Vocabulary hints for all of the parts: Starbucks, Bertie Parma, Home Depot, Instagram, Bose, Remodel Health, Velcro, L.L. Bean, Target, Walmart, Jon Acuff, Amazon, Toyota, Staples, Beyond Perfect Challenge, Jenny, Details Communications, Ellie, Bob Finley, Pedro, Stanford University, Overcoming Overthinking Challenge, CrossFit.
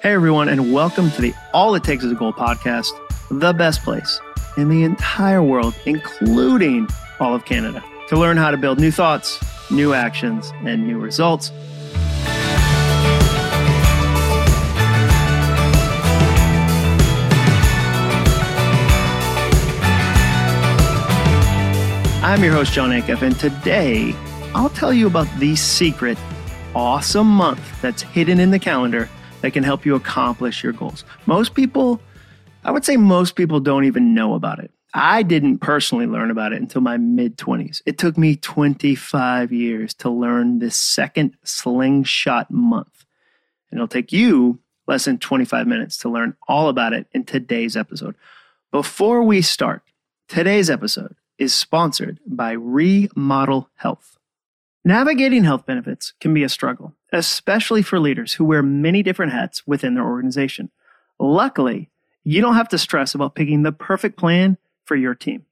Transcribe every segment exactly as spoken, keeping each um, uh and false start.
Hey everyone, and welcome to the All It Takes Is a Goal podcast, the best place in the entire world, including all of Canada, to learn how to build new thoughts, new actions, and new results. I'm your host, Jon Acuff, and today I'll tell you about the secret awesome month that's hidden in the calendar that can help you accomplish your goals. Most people, I would say most people don't even know about it. I didn't personally learn about it until my mid-twenties. It took me twenty-five years to learn this second slingshot month. And it'll take you less than twenty-five minutes to learn all about it in today's episode. Before we start, today's episode is sponsored by Remodel Health. Navigating health benefits can be a struggle, especially for leaders who wear many different hats within their organization. Luckily, you don't have to stress about picking the perfect plan for your team.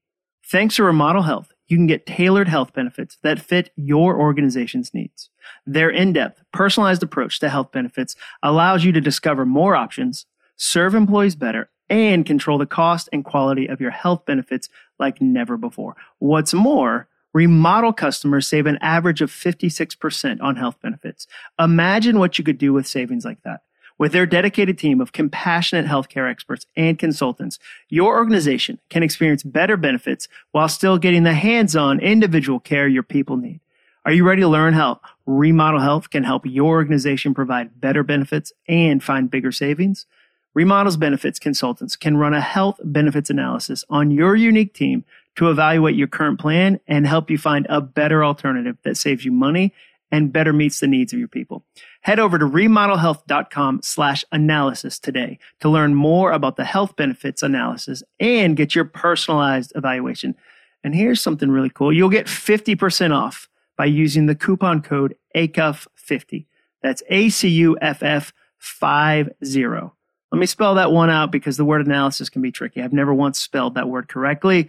Thanks to Remodel Health, you can get tailored health benefits that fit your organization's needs. Their in-depth, personalized approach to health benefits allows you to discover more options, serve employees better, and control the cost and quality of your health benefits like never before. What's more, Remodel customers save an average of fifty-six percent on health benefits. Imagine what you could do with savings like that. With their dedicated team of compassionate healthcare experts and consultants, your organization can experience better benefits while still getting the hands-on individual care your people need. Are you ready to learn how Remodel Health can help your organization provide better benefits and find bigger savings? Remodel's benefits consultants can run a health benefits analysis on your unique team to evaluate your current plan and help you find a better alternative that saves you money and better meets the needs of your people. Head over to remodelhealth.com slash analysis today to learn more about the health benefits analysis and get your personalized evaluation. And here's something really cool. You'll get fifty percent off by using the coupon code A C U F fifty. That's A C U F F fifty. Let me spell that one out because the word analysis can be tricky. I've never once spelled that word correctly.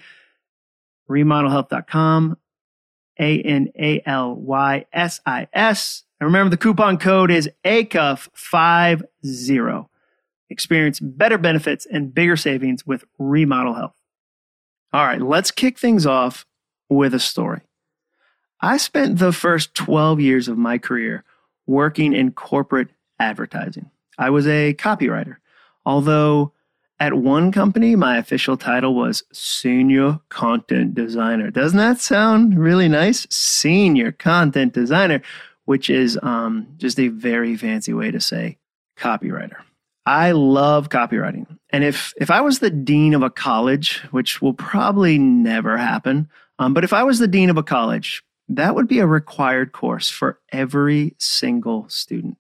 remodel health dot com, A N A L Y S I S. And remember, the coupon code is A C U F fifty. Experience better benefits and bigger savings with Remodel Health. All right, let's kick things off with a story. I spent the first twelve years of my career working in corporate advertising. I was a copywriter, although at one company, my official title was Senior Content Designer. Doesn't that sound really nice? Senior Content Designer, which is um, just a very fancy way to say copywriter. I love copywriting. And if, if I was the dean of a college, which will probably never happen, um, but if I was the dean of a college, that would be a required course for every single student.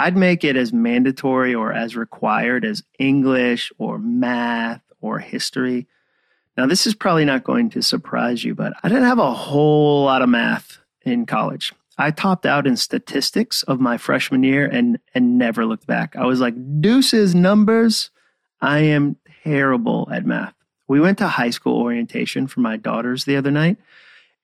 I'd make it as mandatory or as required as English or math or history. Now, this is probably not going to surprise you, but I didn't have a whole lot of math in college. I topped out in statistics of my freshman year and and never looked back. I was like, deuces, numbers. I am terrible at math. We went to high school orientation for my daughters the other night,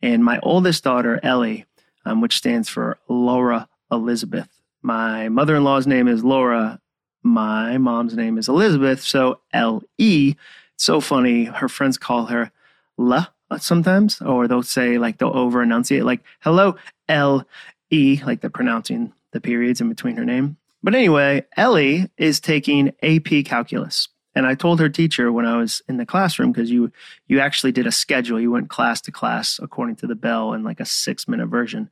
and my oldest daughter, Ellie, um, which stands for Laura Elizabeth. My mother-in-law's name is Laura. My mom's name is Elizabeth. So L E. It's so funny. Her friends call her La sometimes, or they'll say, like, they'll over-enunciate, like, hello, L E, like they're pronouncing the periods in between her name. But anyway, Ellie is taking A P Calculus. And I told her teacher when I was in the classroom, because you you actually did a schedule. You went class to class according to the bell in like a six-minute version.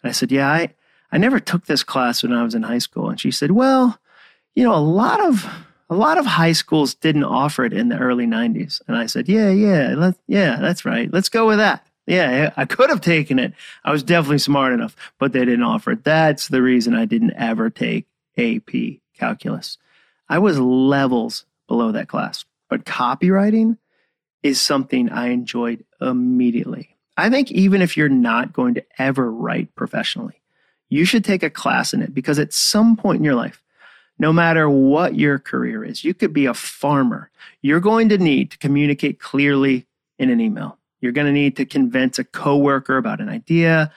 And I said, yeah, I... I never took this class when I was in high school. And she said, well, you know, a lot of a lot of high schools didn't offer it in the early nineties. And I said, yeah, yeah, let, yeah, that's right. Let's go with that. Yeah, I could have taken it. I was definitely smart enough, but they didn't offer it. That's the reason I didn't ever take A P Calculus. I was levels below that class. But copywriting is something I enjoyed immediately. I think even if you're not going to ever write professionally, you should take a class in it, because at some point in your life, no matter what your career is, you could be a farmer. You're going to need to communicate clearly in an email. You're going to need to convince a coworker about an idea.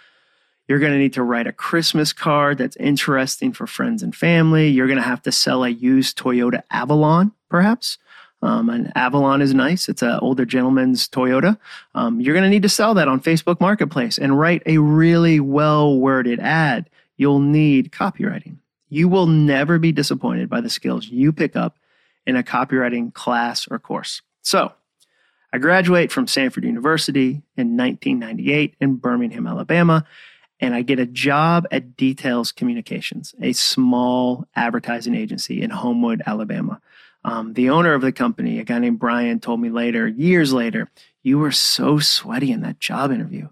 You're going to need to write a Christmas card that's interesting for friends and family. You're going to have to sell a used Toyota Avalon, perhaps. Um, and Avalon is nice. It's an older gentleman's Toyota. Um, you're going to need to sell that on Facebook Marketplace and write a really well-worded ad. You'll need copywriting. You will never be disappointed by the skills you pick up in a copywriting class or course. So I graduate from Stanford University in nineteen ninety-eight in Birmingham, Alabama, and I get a job at Details Communications, a small advertising agency in Homewood, Alabama. Um, the owner of the company, a guy named Brian, told me later, years later, you were so sweaty in that job interview.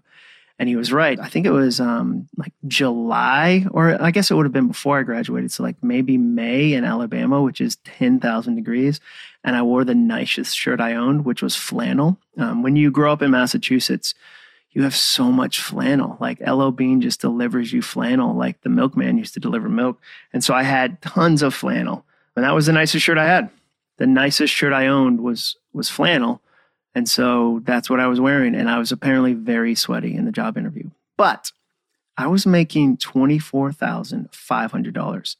And he was right. I think it was um, like July, or I guess it would have been before I graduated. So like maybe May in Alabama, which is ten thousand degrees. And I wore the nicest shirt I owned, which was flannel. Um, when you grow up in Massachusetts, you have so much flannel. Like L L. Bean just delivers you flannel, like the milkman used to deliver milk. And so I had tons of flannel. And that was the nicest shirt I had. The nicest shirt I owned was was flannel. And so that's what I was wearing. And I was apparently very sweaty in the job interview. But I was making twenty-four thousand five hundred dollars.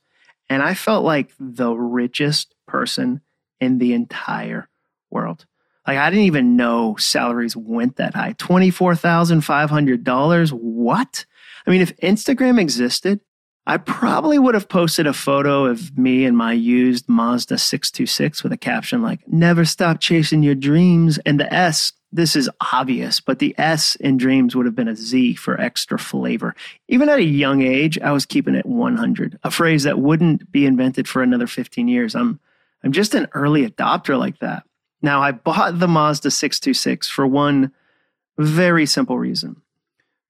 And I felt like the richest person in the entire world. Like I didn't even know salaries went that high. twenty-four thousand five hundred dollars, what? I mean, if Instagram existed, I probably would have posted a photo of me in my used Mazda six two six with a caption like, never stop chasing your dreams. And the S, this is obvious, but the S in dreams would have been a Z for extra flavor. Even at a young age, I was keeping it one hundred, a phrase that wouldn't be invented for another fifteen years. I'm, I'm just an early adopter like that. Now, I bought the Mazda six two six for one very simple reason.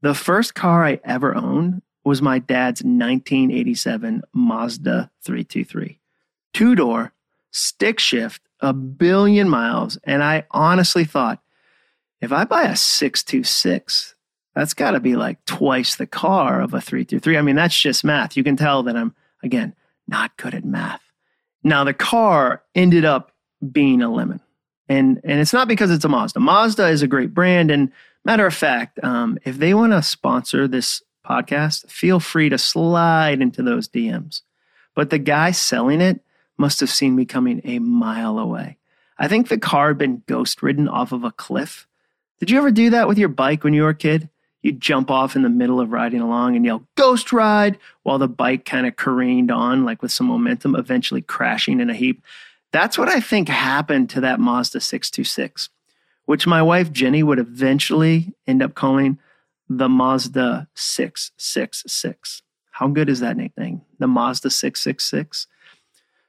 The first car I ever owned was my dad's nineteen eighty-seven Mazda three two three. Two-door, stick shift, a billion miles. And I honestly thought, if I buy a six two six, that's got to be like twice the car of a three two three. I mean, that's just math. You can tell that I'm, again, not good at math. Now, the car ended up being a lemon. And, and it's not because it's a Mazda. Mazda is a great brand. And matter of fact, um, if they want to sponsor this podcast, feel free to slide into those D Ms. But the guy selling it must have seen me coming a mile away. I think the car had been ghost ridden off of a cliff. Did you ever do that with your bike when you were a kid? You'd jump off in the middle of riding along and yell, ghost ride, while the bike kind of careened on, like with some momentum, eventually crashing in a heap. That's what I think happened to that Mazda six two six, which my wife Jenny would eventually end up calling the Mazda six six six. How good is that nickname? The Mazda six six six.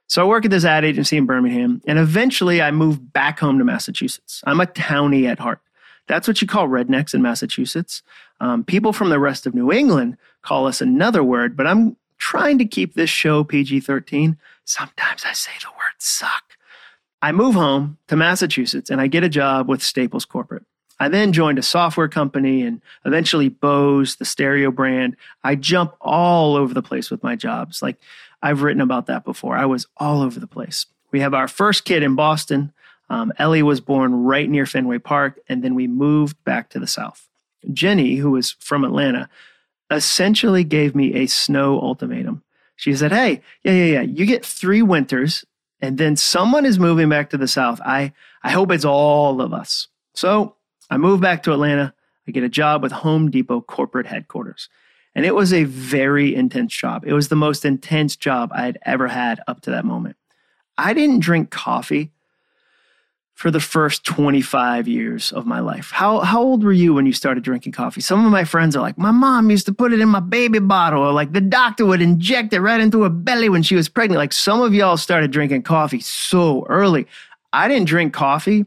So I work at this ad agency in Birmingham, and eventually I move back home to Massachusetts. I'm a townie at heart. That's what you call rednecks in Massachusetts. Um, people from the rest of New England call us another word, but I'm trying to keep this show P G thirteen. Sometimes I say the word suck. I move home to Massachusetts, and I get a job with Staples Corporate. I then joined a software company and eventually Bose, the stereo brand. I jump all over the place with my jobs. Like I've written about that before. I was all over the place. We have our first kid in Boston. Um, Ellie was born right near Fenway Park, and then we moved back to the South. Jenny, who was from Atlanta, essentially gave me a snow ultimatum. She said, hey, yeah, yeah, yeah, you get three winters, and then someone is moving back to the South. I, I hope it's all of us. So I moved back to Atlanta. I get a job with Home Depot corporate headquarters. And it was a very intense job. It was the most intense job I had ever had up to that moment. I didn't drink coffee for the first twenty-five years of my life. How how old were you when you started drinking coffee? Some of my friends are like, my mom used to put it in my baby bottle, or like the doctor would inject it right into her belly when she was pregnant. Like some of y'all started drinking coffee so early. I didn't drink coffee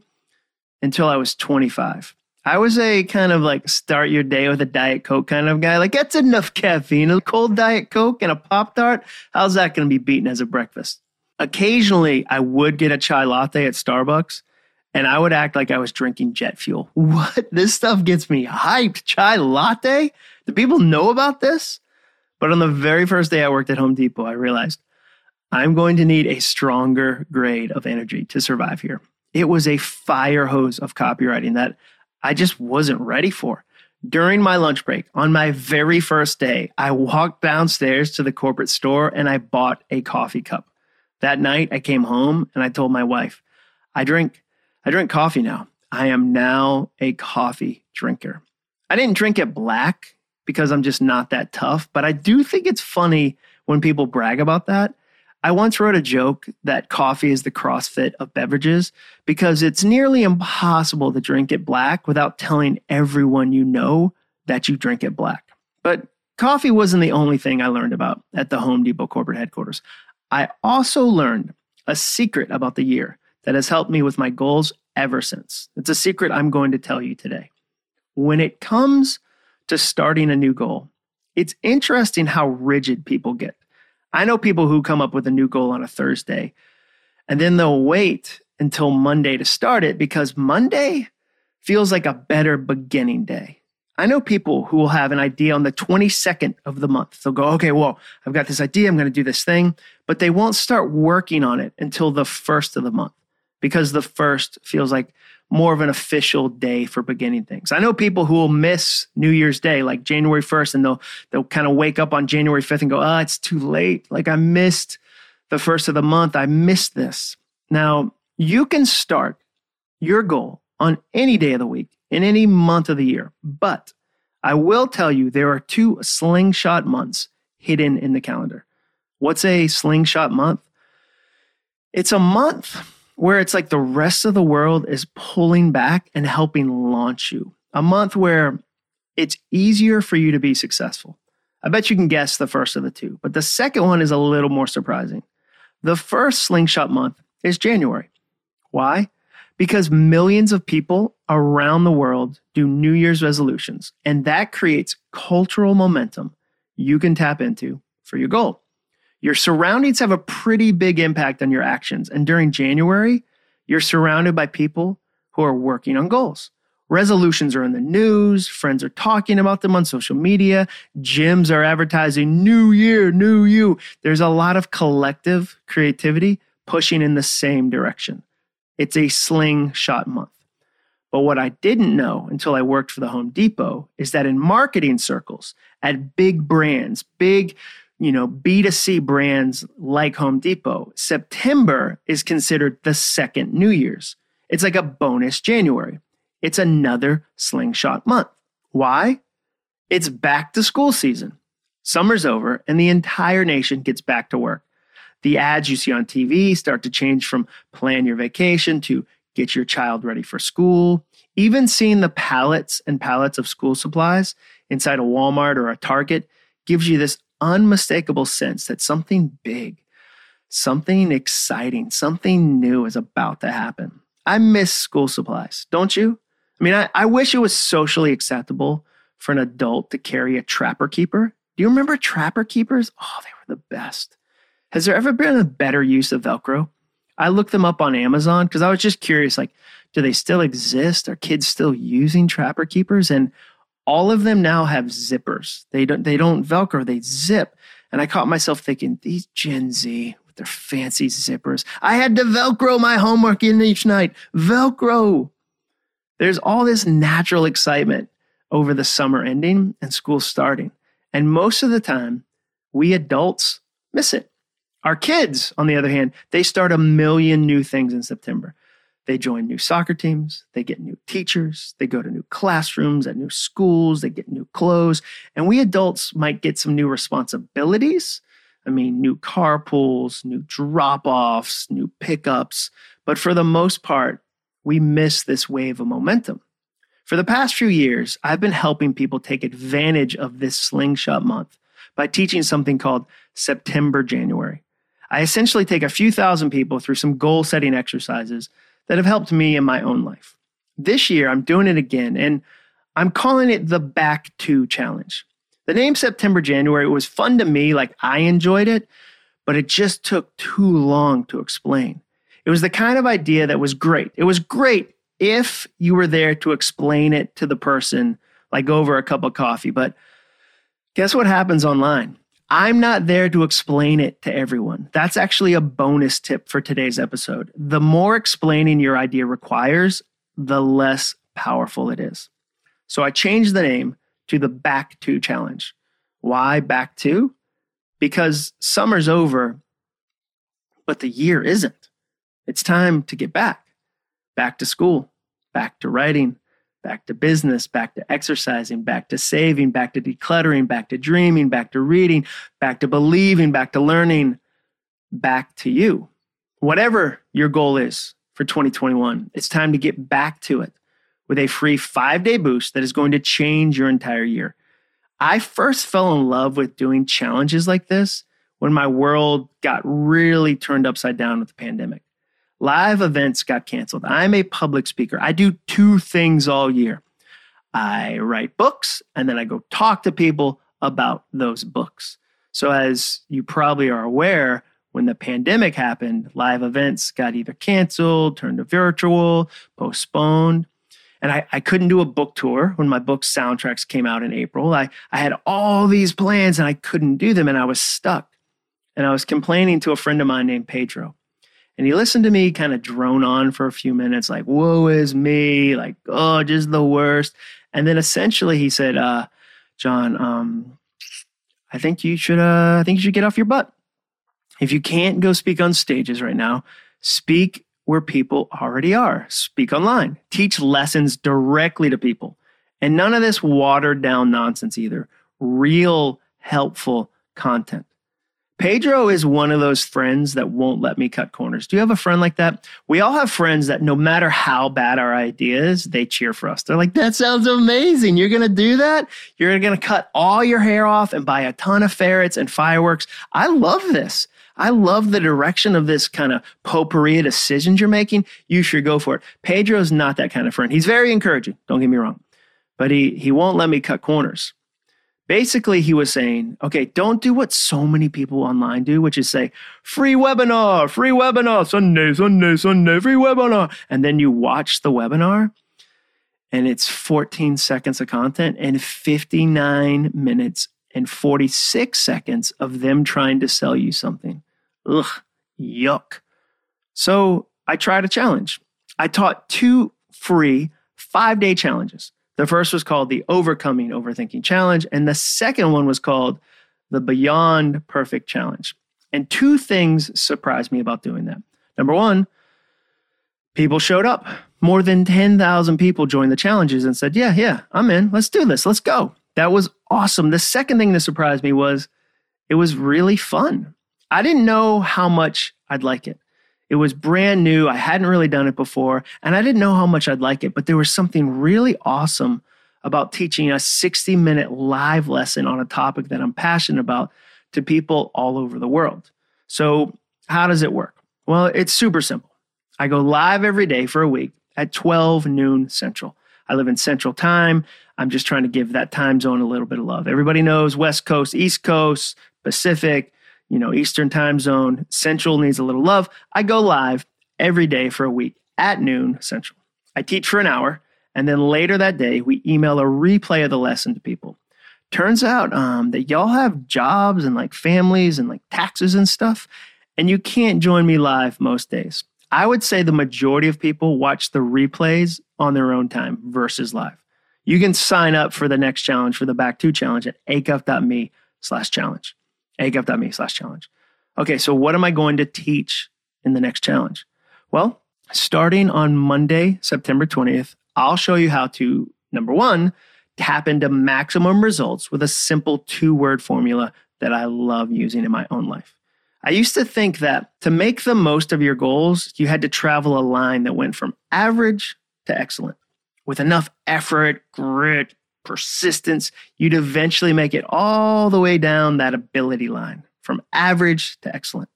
until I was twenty-five. I was a kind of like start your day with a Diet Coke kind of guy. Like that's enough caffeine, a cold Diet Coke and a Pop-Tart. How's that going to be beaten as a breakfast? Occasionally, I would get a chai latte at Starbucks and I would act like I was drinking jet fuel. What? This stuff gets me hyped. Chai latte? Do people know about this? But on the very first day I worked at Home Depot, I realized I'm going to need a stronger grade of energy to survive here. It was a fire hose of copywriting that I just wasn't ready for. During my lunch break, on my very first day, I walked downstairs to the corporate store and I bought a coffee cup. That night, I came home and I told my wife, I drink, I drink coffee now. I am now a coffee drinker. I didn't drink it black because I'm just not that tough, but I do think it's funny when people brag about that. I once wrote a joke that coffee is the CrossFit of beverages because it's nearly impossible to drink it black without telling everyone you know that you drink it black. But coffee wasn't the only thing I learned about at the Home Depot corporate headquarters. I also learned a secret about the year that has helped me with my goals ever since. It's a secret I'm going to tell you today. When it comes to starting a new goal, it's interesting how rigid people get. I know people who come up with a new goal on a Thursday and then they'll wait until Monday to start it because Monday feels like a better beginning day. I know people who will have an idea on the twenty-second of the month. They'll go, okay, well, I've got this idea. I'm going to do this thing, but they won't start working on it until the first of the month because the first feels like more of an official day for beginning things. I know people who will miss New Year's Day, like January first, and they'll they'll kind of wake up on January fifth and go, oh, it's too late. Like I missed the first of the month. I missed this. Now, you can start your goal on any day of the week, in any month of the year. But I will tell you there are two slingshot months hidden in the calendar. What's a slingshot month? It's a month where it's like the rest of the world is pulling back and helping launch you. A month where it's easier for you to be successful. I bet you can guess the first of the two, but the second one is a little more surprising. The first slingshot month is January. Why? Because millions of people around the world do New Year's resolutions, and that creates cultural momentum you can tap into for your goal. Your surroundings have a pretty big impact on your actions. And during January, you're surrounded by people who are working on goals. Resolutions are in the news. Friends are talking about them on social media. Gyms are advertising new year, new you. There's a lot of collective creativity pushing in the same direction. It's a slingshot month. But what I didn't know until I worked for the Home Depot is that in marketing circles, at big brands, big you know, B two C brands like Home Depot, September is considered the second New Year's. It's like a bonus January. It's another slingshot month. Why? It's back to school season. Summer's over and the entire nation gets back to work. The ads you see on T V start to change from plan your vacation to get your child ready for school. Even seeing the pallets and pallets of school supplies inside a Walmart or a Target gives you this unmistakable sense that something big, something exciting, something new is about to happen. I miss school supplies, don't you? I mean, I, I wish it was socially acceptable for an adult to carry a Trapper Keeper. Do you remember Trapper Keepers? Oh, they were the best. Has there ever been a better use of Velcro? I looked them up on Amazon because I was just curious, like, do they still exist? Are kids still using Trapper Keepers? And all of them now have zippers. They don't they don't Velcro, they zip. And I caught myself thinking, these Gen Z with their fancy zippers. I had to Velcro my homework in each night. Velcro. There's all this natural excitement over the summer ending and school starting. And most of the time, we adults miss it. Our kids, on the other hand, they start a million new things in September. They join new soccer teams, they get new teachers, they go to new classrooms at new schools, they get new clothes, and we adults might get some new responsibilities. I mean, new car pools, new drop-offs, new pickups, but for the most part, we miss this wave of momentum. For the past few years, I've been helping people take advantage of this slingshot month by teaching something called September January. I essentially take a few thousand people through some goal-setting exercises that have helped me in my own life. This year, I'm doing it again, and I'm calling it the Back to Challenge. The name September January was fun to me, like I enjoyed it, but it just took too long to explain. It was the kind of idea that was great. It was great if you were there to explain it to the person, like over a cup of coffee, but guess what happens online? I'm not there to explain it to everyone. That's actually a bonus tip for today's episode. The more explaining your idea requires, the less powerful it is. So I changed the name to the Back To Challenge. Why Back To? Because summer's over, but the year isn't. It's time to get back. Back to school, back to writing, back to business, back to exercising, back to saving, back to decluttering, back to dreaming, back to reading, back to believing, back to learning, back to you. Whatever your goal is for twenty twenty-one, it's time to get back to it with a free five-day boost that is going to change your entire year. I first fell in love with doing challenges like this when my world got really turned upside down with the pandemic. Live events got canceled. I'm a public speaker. I do two things all year. I write books, and then I go talk to people about those books. So as you probably are aware, when the pandemic happened, live events got either canceled, turned to virtual, postponed. And I, I couldn't do a book tour when my book soundtracks came out in April. I, I had all these plans, and I couldn't do them, and I was stuck. And I was complaining to a friend of mine named Pedro. And he listened to me kind of drone on for a few minutes, like, woe is me, like, oh, just the worst. And then essentially he said, uh, John, um, I think you should uh, I think you should get off your butt. If you can't go speak on stages right now, speak where people already are. Speak online. Teach lessons directly to people. And none of this watered down nonsense either. Real helpful content. Pedro is one of those friends that won't let me cut corners. Do you have a friend like that? We all have friends that no matter how bad our idea is, they cheer for us. They're like, that sounds amazing. You're going to do that? You're going to cut all your hair off and buy a ton of ferrets and fireworks. I love this. I love the direction of this kind of potpourri of decisions you're making. You should go for it. Pedro's not that kind of friend. He's very encouraging. Don't get me wrong. But he he won't let me cut corners. Basically, he was saying, okay, don't do what so many people online do, which is say, free webinar, free webinar, Sunday, Sunday, Sunday, free webinar. And then you watch the webinar and it's fourteen seconds of content and fifty-nine minutes and forty-six seconds of them trying to sell you something. Ugh, yuck. So I tried a challenge. I taught two free five-day challenges. The first was called the Overcoming Overthinking Challenge, and the second one was called the Beyond Perfect Challenge. And two things surprised me about doing that. Number one, people showed up. More than ten thousand people joined the challenges and said, yeah, yeah, I'm in. Let's do this. Let's go. That was awesome. The second thing that surprised me was it was really fun. I didn't know how much I'd like it. It was brand new. I hadn't really done it before, and I didn't know how much I'd like it, but there was something really awesome about teaching a sixty-minute live lesson on a topic that I'm passionate about to people all over the world. So how does it work? Well, it's super simple. I go live every day for a week at twelve noon Central. I live in Central Time. I'm just trying to give that time zone a little bit of love. Everybody knows West Coast, East Coast, Pacific, you know, Eastern time zone, Central needs a little love. I go live every day for a week at noon Central. I teach for an hour, and then later that day, we email a replay of the lesson to people. Turns out um, that y'all have jobs and like families and like taxes and stuff, and you can't join me live most days. I would say the majority of people watch the replays on their own time versus live. You can sign up for the next challenge, for the Back To Challenge at acuff.me slash challenge. acuff.me slash challenge. Okay, so what am I going to teach in the next challenge? Well, starting on Monday, September twentieth, I'll show you how to, number one, tap into maximum results with a simple two-word formula that I love using in my own life. I used to think that to make the most of your goals, you had to travel a line that went from average to excellent. With enough effort, grit, persistence, you'd eventually make it all the way down that ability line from average to excellent.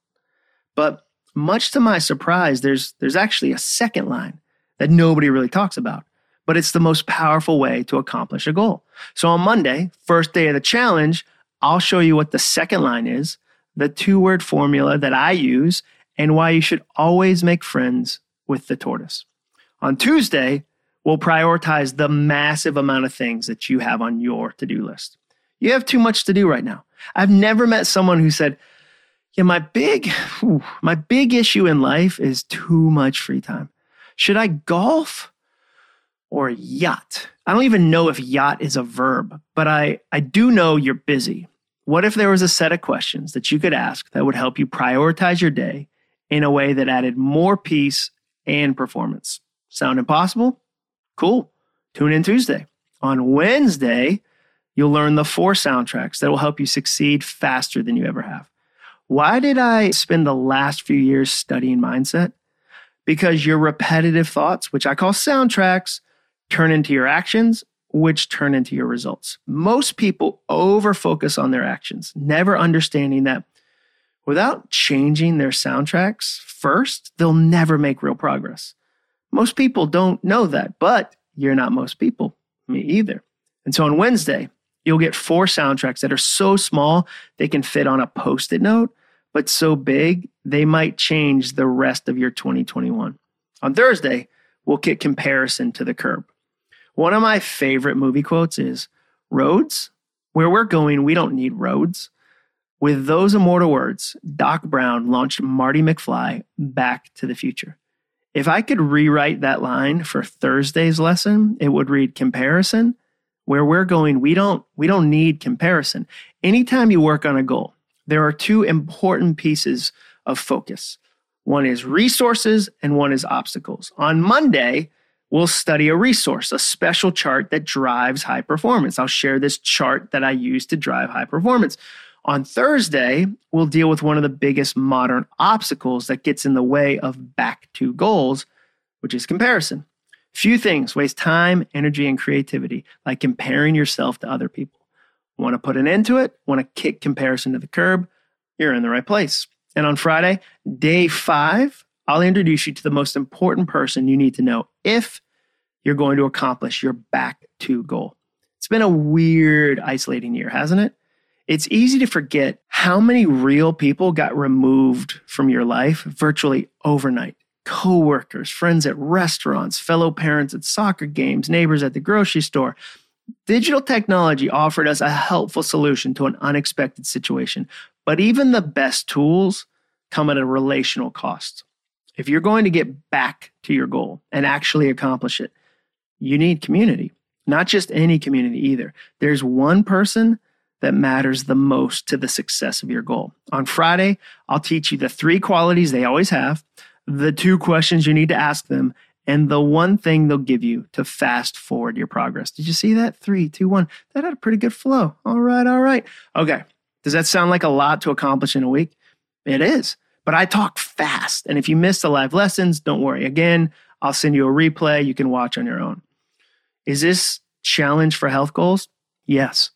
But much to my surprise, there's there's actually a second line that nobody really talks about, but it's the most powerful way to accomplish a goal. So on Monday, first day of the challenge, I'll show you what the second line is, the two-word formula that I use, and why you should always make friends with the tortoise. On Tuesday, we'll prioritize the massive amount of things that you have on your to-do list. You have too much to do right now. I've never met someone who said, yeah, my big, whew, my big issue in life is too much free time. Should I golf or yacht? I don't even know if yacht is a verb, but I, I do know you're busy. What if there was a set of questions that you could ask that would help you prioritize your day in a way that added more peace and performance? Sound impossible? Cool. Tune in Tuesday. On Wednesday, you'll learn the four soundtracks that will help you succeed faster than you ever have. Why did I spend the last few years studying mindset? Because your repetitive thoughts, which I call soundtracks, turn into your actions, which turn into your results. Most people overfocus on their actions, never understanding that without changing their soundtracks first, they'll never make real progress. Most people don't know that, but you're not most people, me either. And so on Wednesday, you'll get four soundtracks that are so small they can fit on a Post-it note, but so big they might change the rest of your twenty twenty-one. On Thursday, we'll kick comparison to the curb. One of my favorite movie quotes is, "Roads? Where we're going, we don't need roads." With those immortal words, Doc Brown launched Marty McFly Back to the Future. If I could rewrite that line for Thursday's lesson, it would read, "Comparison? Where we're going, we don't we don't need comparison." Anytime you work on a goal, there are two important pieces of focus. One is resources and one is obstacles. On Monday, we'll study a resource, a special chart that drives high performance. I'll share this chart that I use to drive high performance. On Thursday, we'll deal with one of the biggest modern obstacles that gets in the way of back to goals, which is comparison. Few things waste time, energy, and creativity like comparing yourself to other people. Want to put an end to it? Want to kick comparison to the curb? You're in the right place. And on Friday, day five, I'll introduce you to the most important person you need to know if you're going to accomplish your back to goal. It's been a weird, isolating year, hasn't it? It's easy to forget how many real people got removed from your life virtually overnight. Co-workers, friends at restaurants, fellow parents at soccer games, neighbors at the grocery store. Digital technology offered us a helpful solution to an unexpected situation, but even the best tools come at a relational cost. If you're going to get back to your goal and actually accomplish it, you need community, not just any community either. There's one person that matters the most to the success of your goal. On Friday, I'll teach you the three qualities they always have, the two questions you need to ask them, and the one thing they'll give you to fast forward your progress. Did you see that? Three, two, one. That had a pretty good flow. All right, all right. Okay. Does that sound like a lot to accomplish in a week? It is, but I talk fast. And if you missed the live lessons, don't worry. Again, I'll send you a replay you can watch on your own. Is this challenge for health goals? Yes.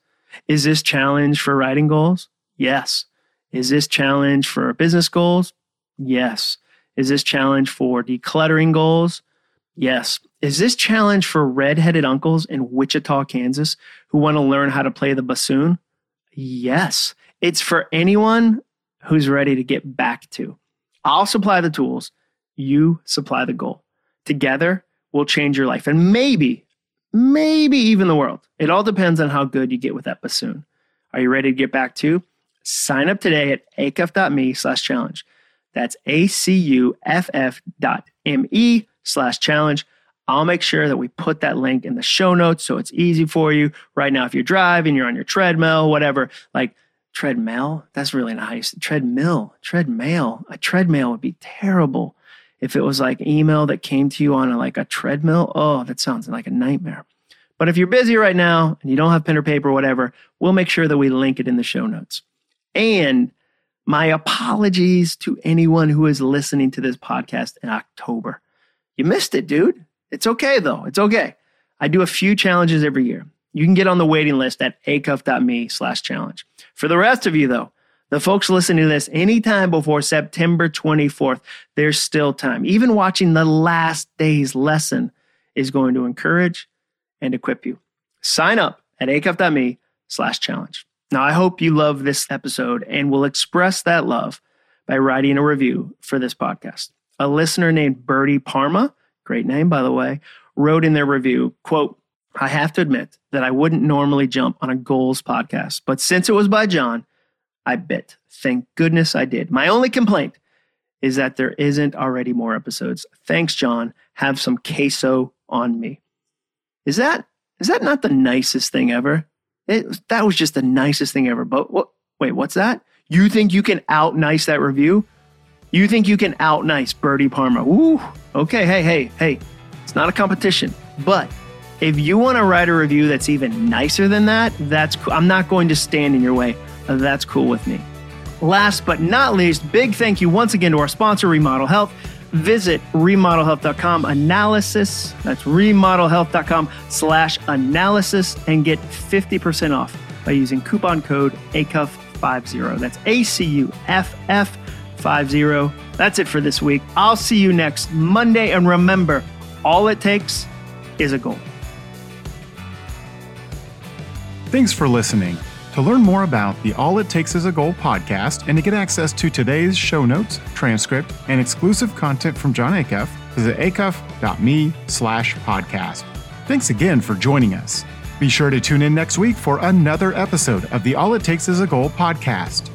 Is this challenge for writing goals? Yes. Is this challenge for business goals? Yes. Is this challenge for decluttering goals? Yes. Is this challenge for redheaded uncles in Wichita, Kansas, who want to learn how to play the bassoon? Yes. It's for anyone who's ready to get back to. I'll supply the tools. You supply the goal. Together, we'll change your life and maybe, maybe even the world. It all depends on how good you get with that bassoon. Are you ready to get back to? Sign up today at acuff.me slash challenge. That's A-C-U-F-F dot M-E slash challenge. I'll make sure that we put that link in the show notes so it's easy for you. Right now, if you're driving, you're on your treadmill, whatever, like treadmill, that's really nice. Treadmill, treadmail. A treadmail would be terrible if it was like email that came to you on a, like a treadmill. Oh, that sounds like a nightmare. But if you're busy right now and you don't have pen or paper, whatever, we'll make sure that we link it in the show notes. And my apologies to anyone who is listening to this podcast in October. You missed it, dude. It's okay, though. It's okay. I do a few challenges every year. You can get on the waiting list at acuff.me slash challenge. For the rest of you, though, the folks listening to this anytime before September twenty-fourth, there's still time. Even watching the last day's lesson is going to encourage and equip you. Sign up at acuff.me slash challenge. Now, I hope you love this episode and will express that love by writing a review for this podcast. A listener named Bertie Parma, great name, by the way, wrote in their review, quote, "I have to admit that I wouldn't normally jump on a goals podcast, but since it was by Jon, I bit. Thank goodness I did. My only complaint is that there isn't already more episodes. Thanks, Jon. Have some queso on me." Is that Is that not the nicest thing ever? It, that was just the nicest thing ever. But what, wait, what's that? You think you can out-nice that review? You think you can out-nice Bertie Parma? Ooh, okay, hey, hey, hey. It's not a competition. But if you want to write a review that's even nicer than that, that's cool. I'm not going to stand in your way. That's cool with me. Last but not least, big thank you once again to our sponsor, Remodel Health. Visit remodel health dot com analysis. That's remodel health dot com slash analysis and get fifty percent off by using coupon code A C U F fifty. That's A C U F F fifty. That's it for this week. I'll see you next Monday. And remember, all it takes is a goal. Thanks for listening. To learn more about the All It Takes Is a Goal podcast and to get access to today's show notes, transcript, and exclusive content from Jon Acuff, visit acuff.me slash podcast. Thanks again for joining us. Be sure to tune in next week for another episode of the All It Takes Is a Goal podcast.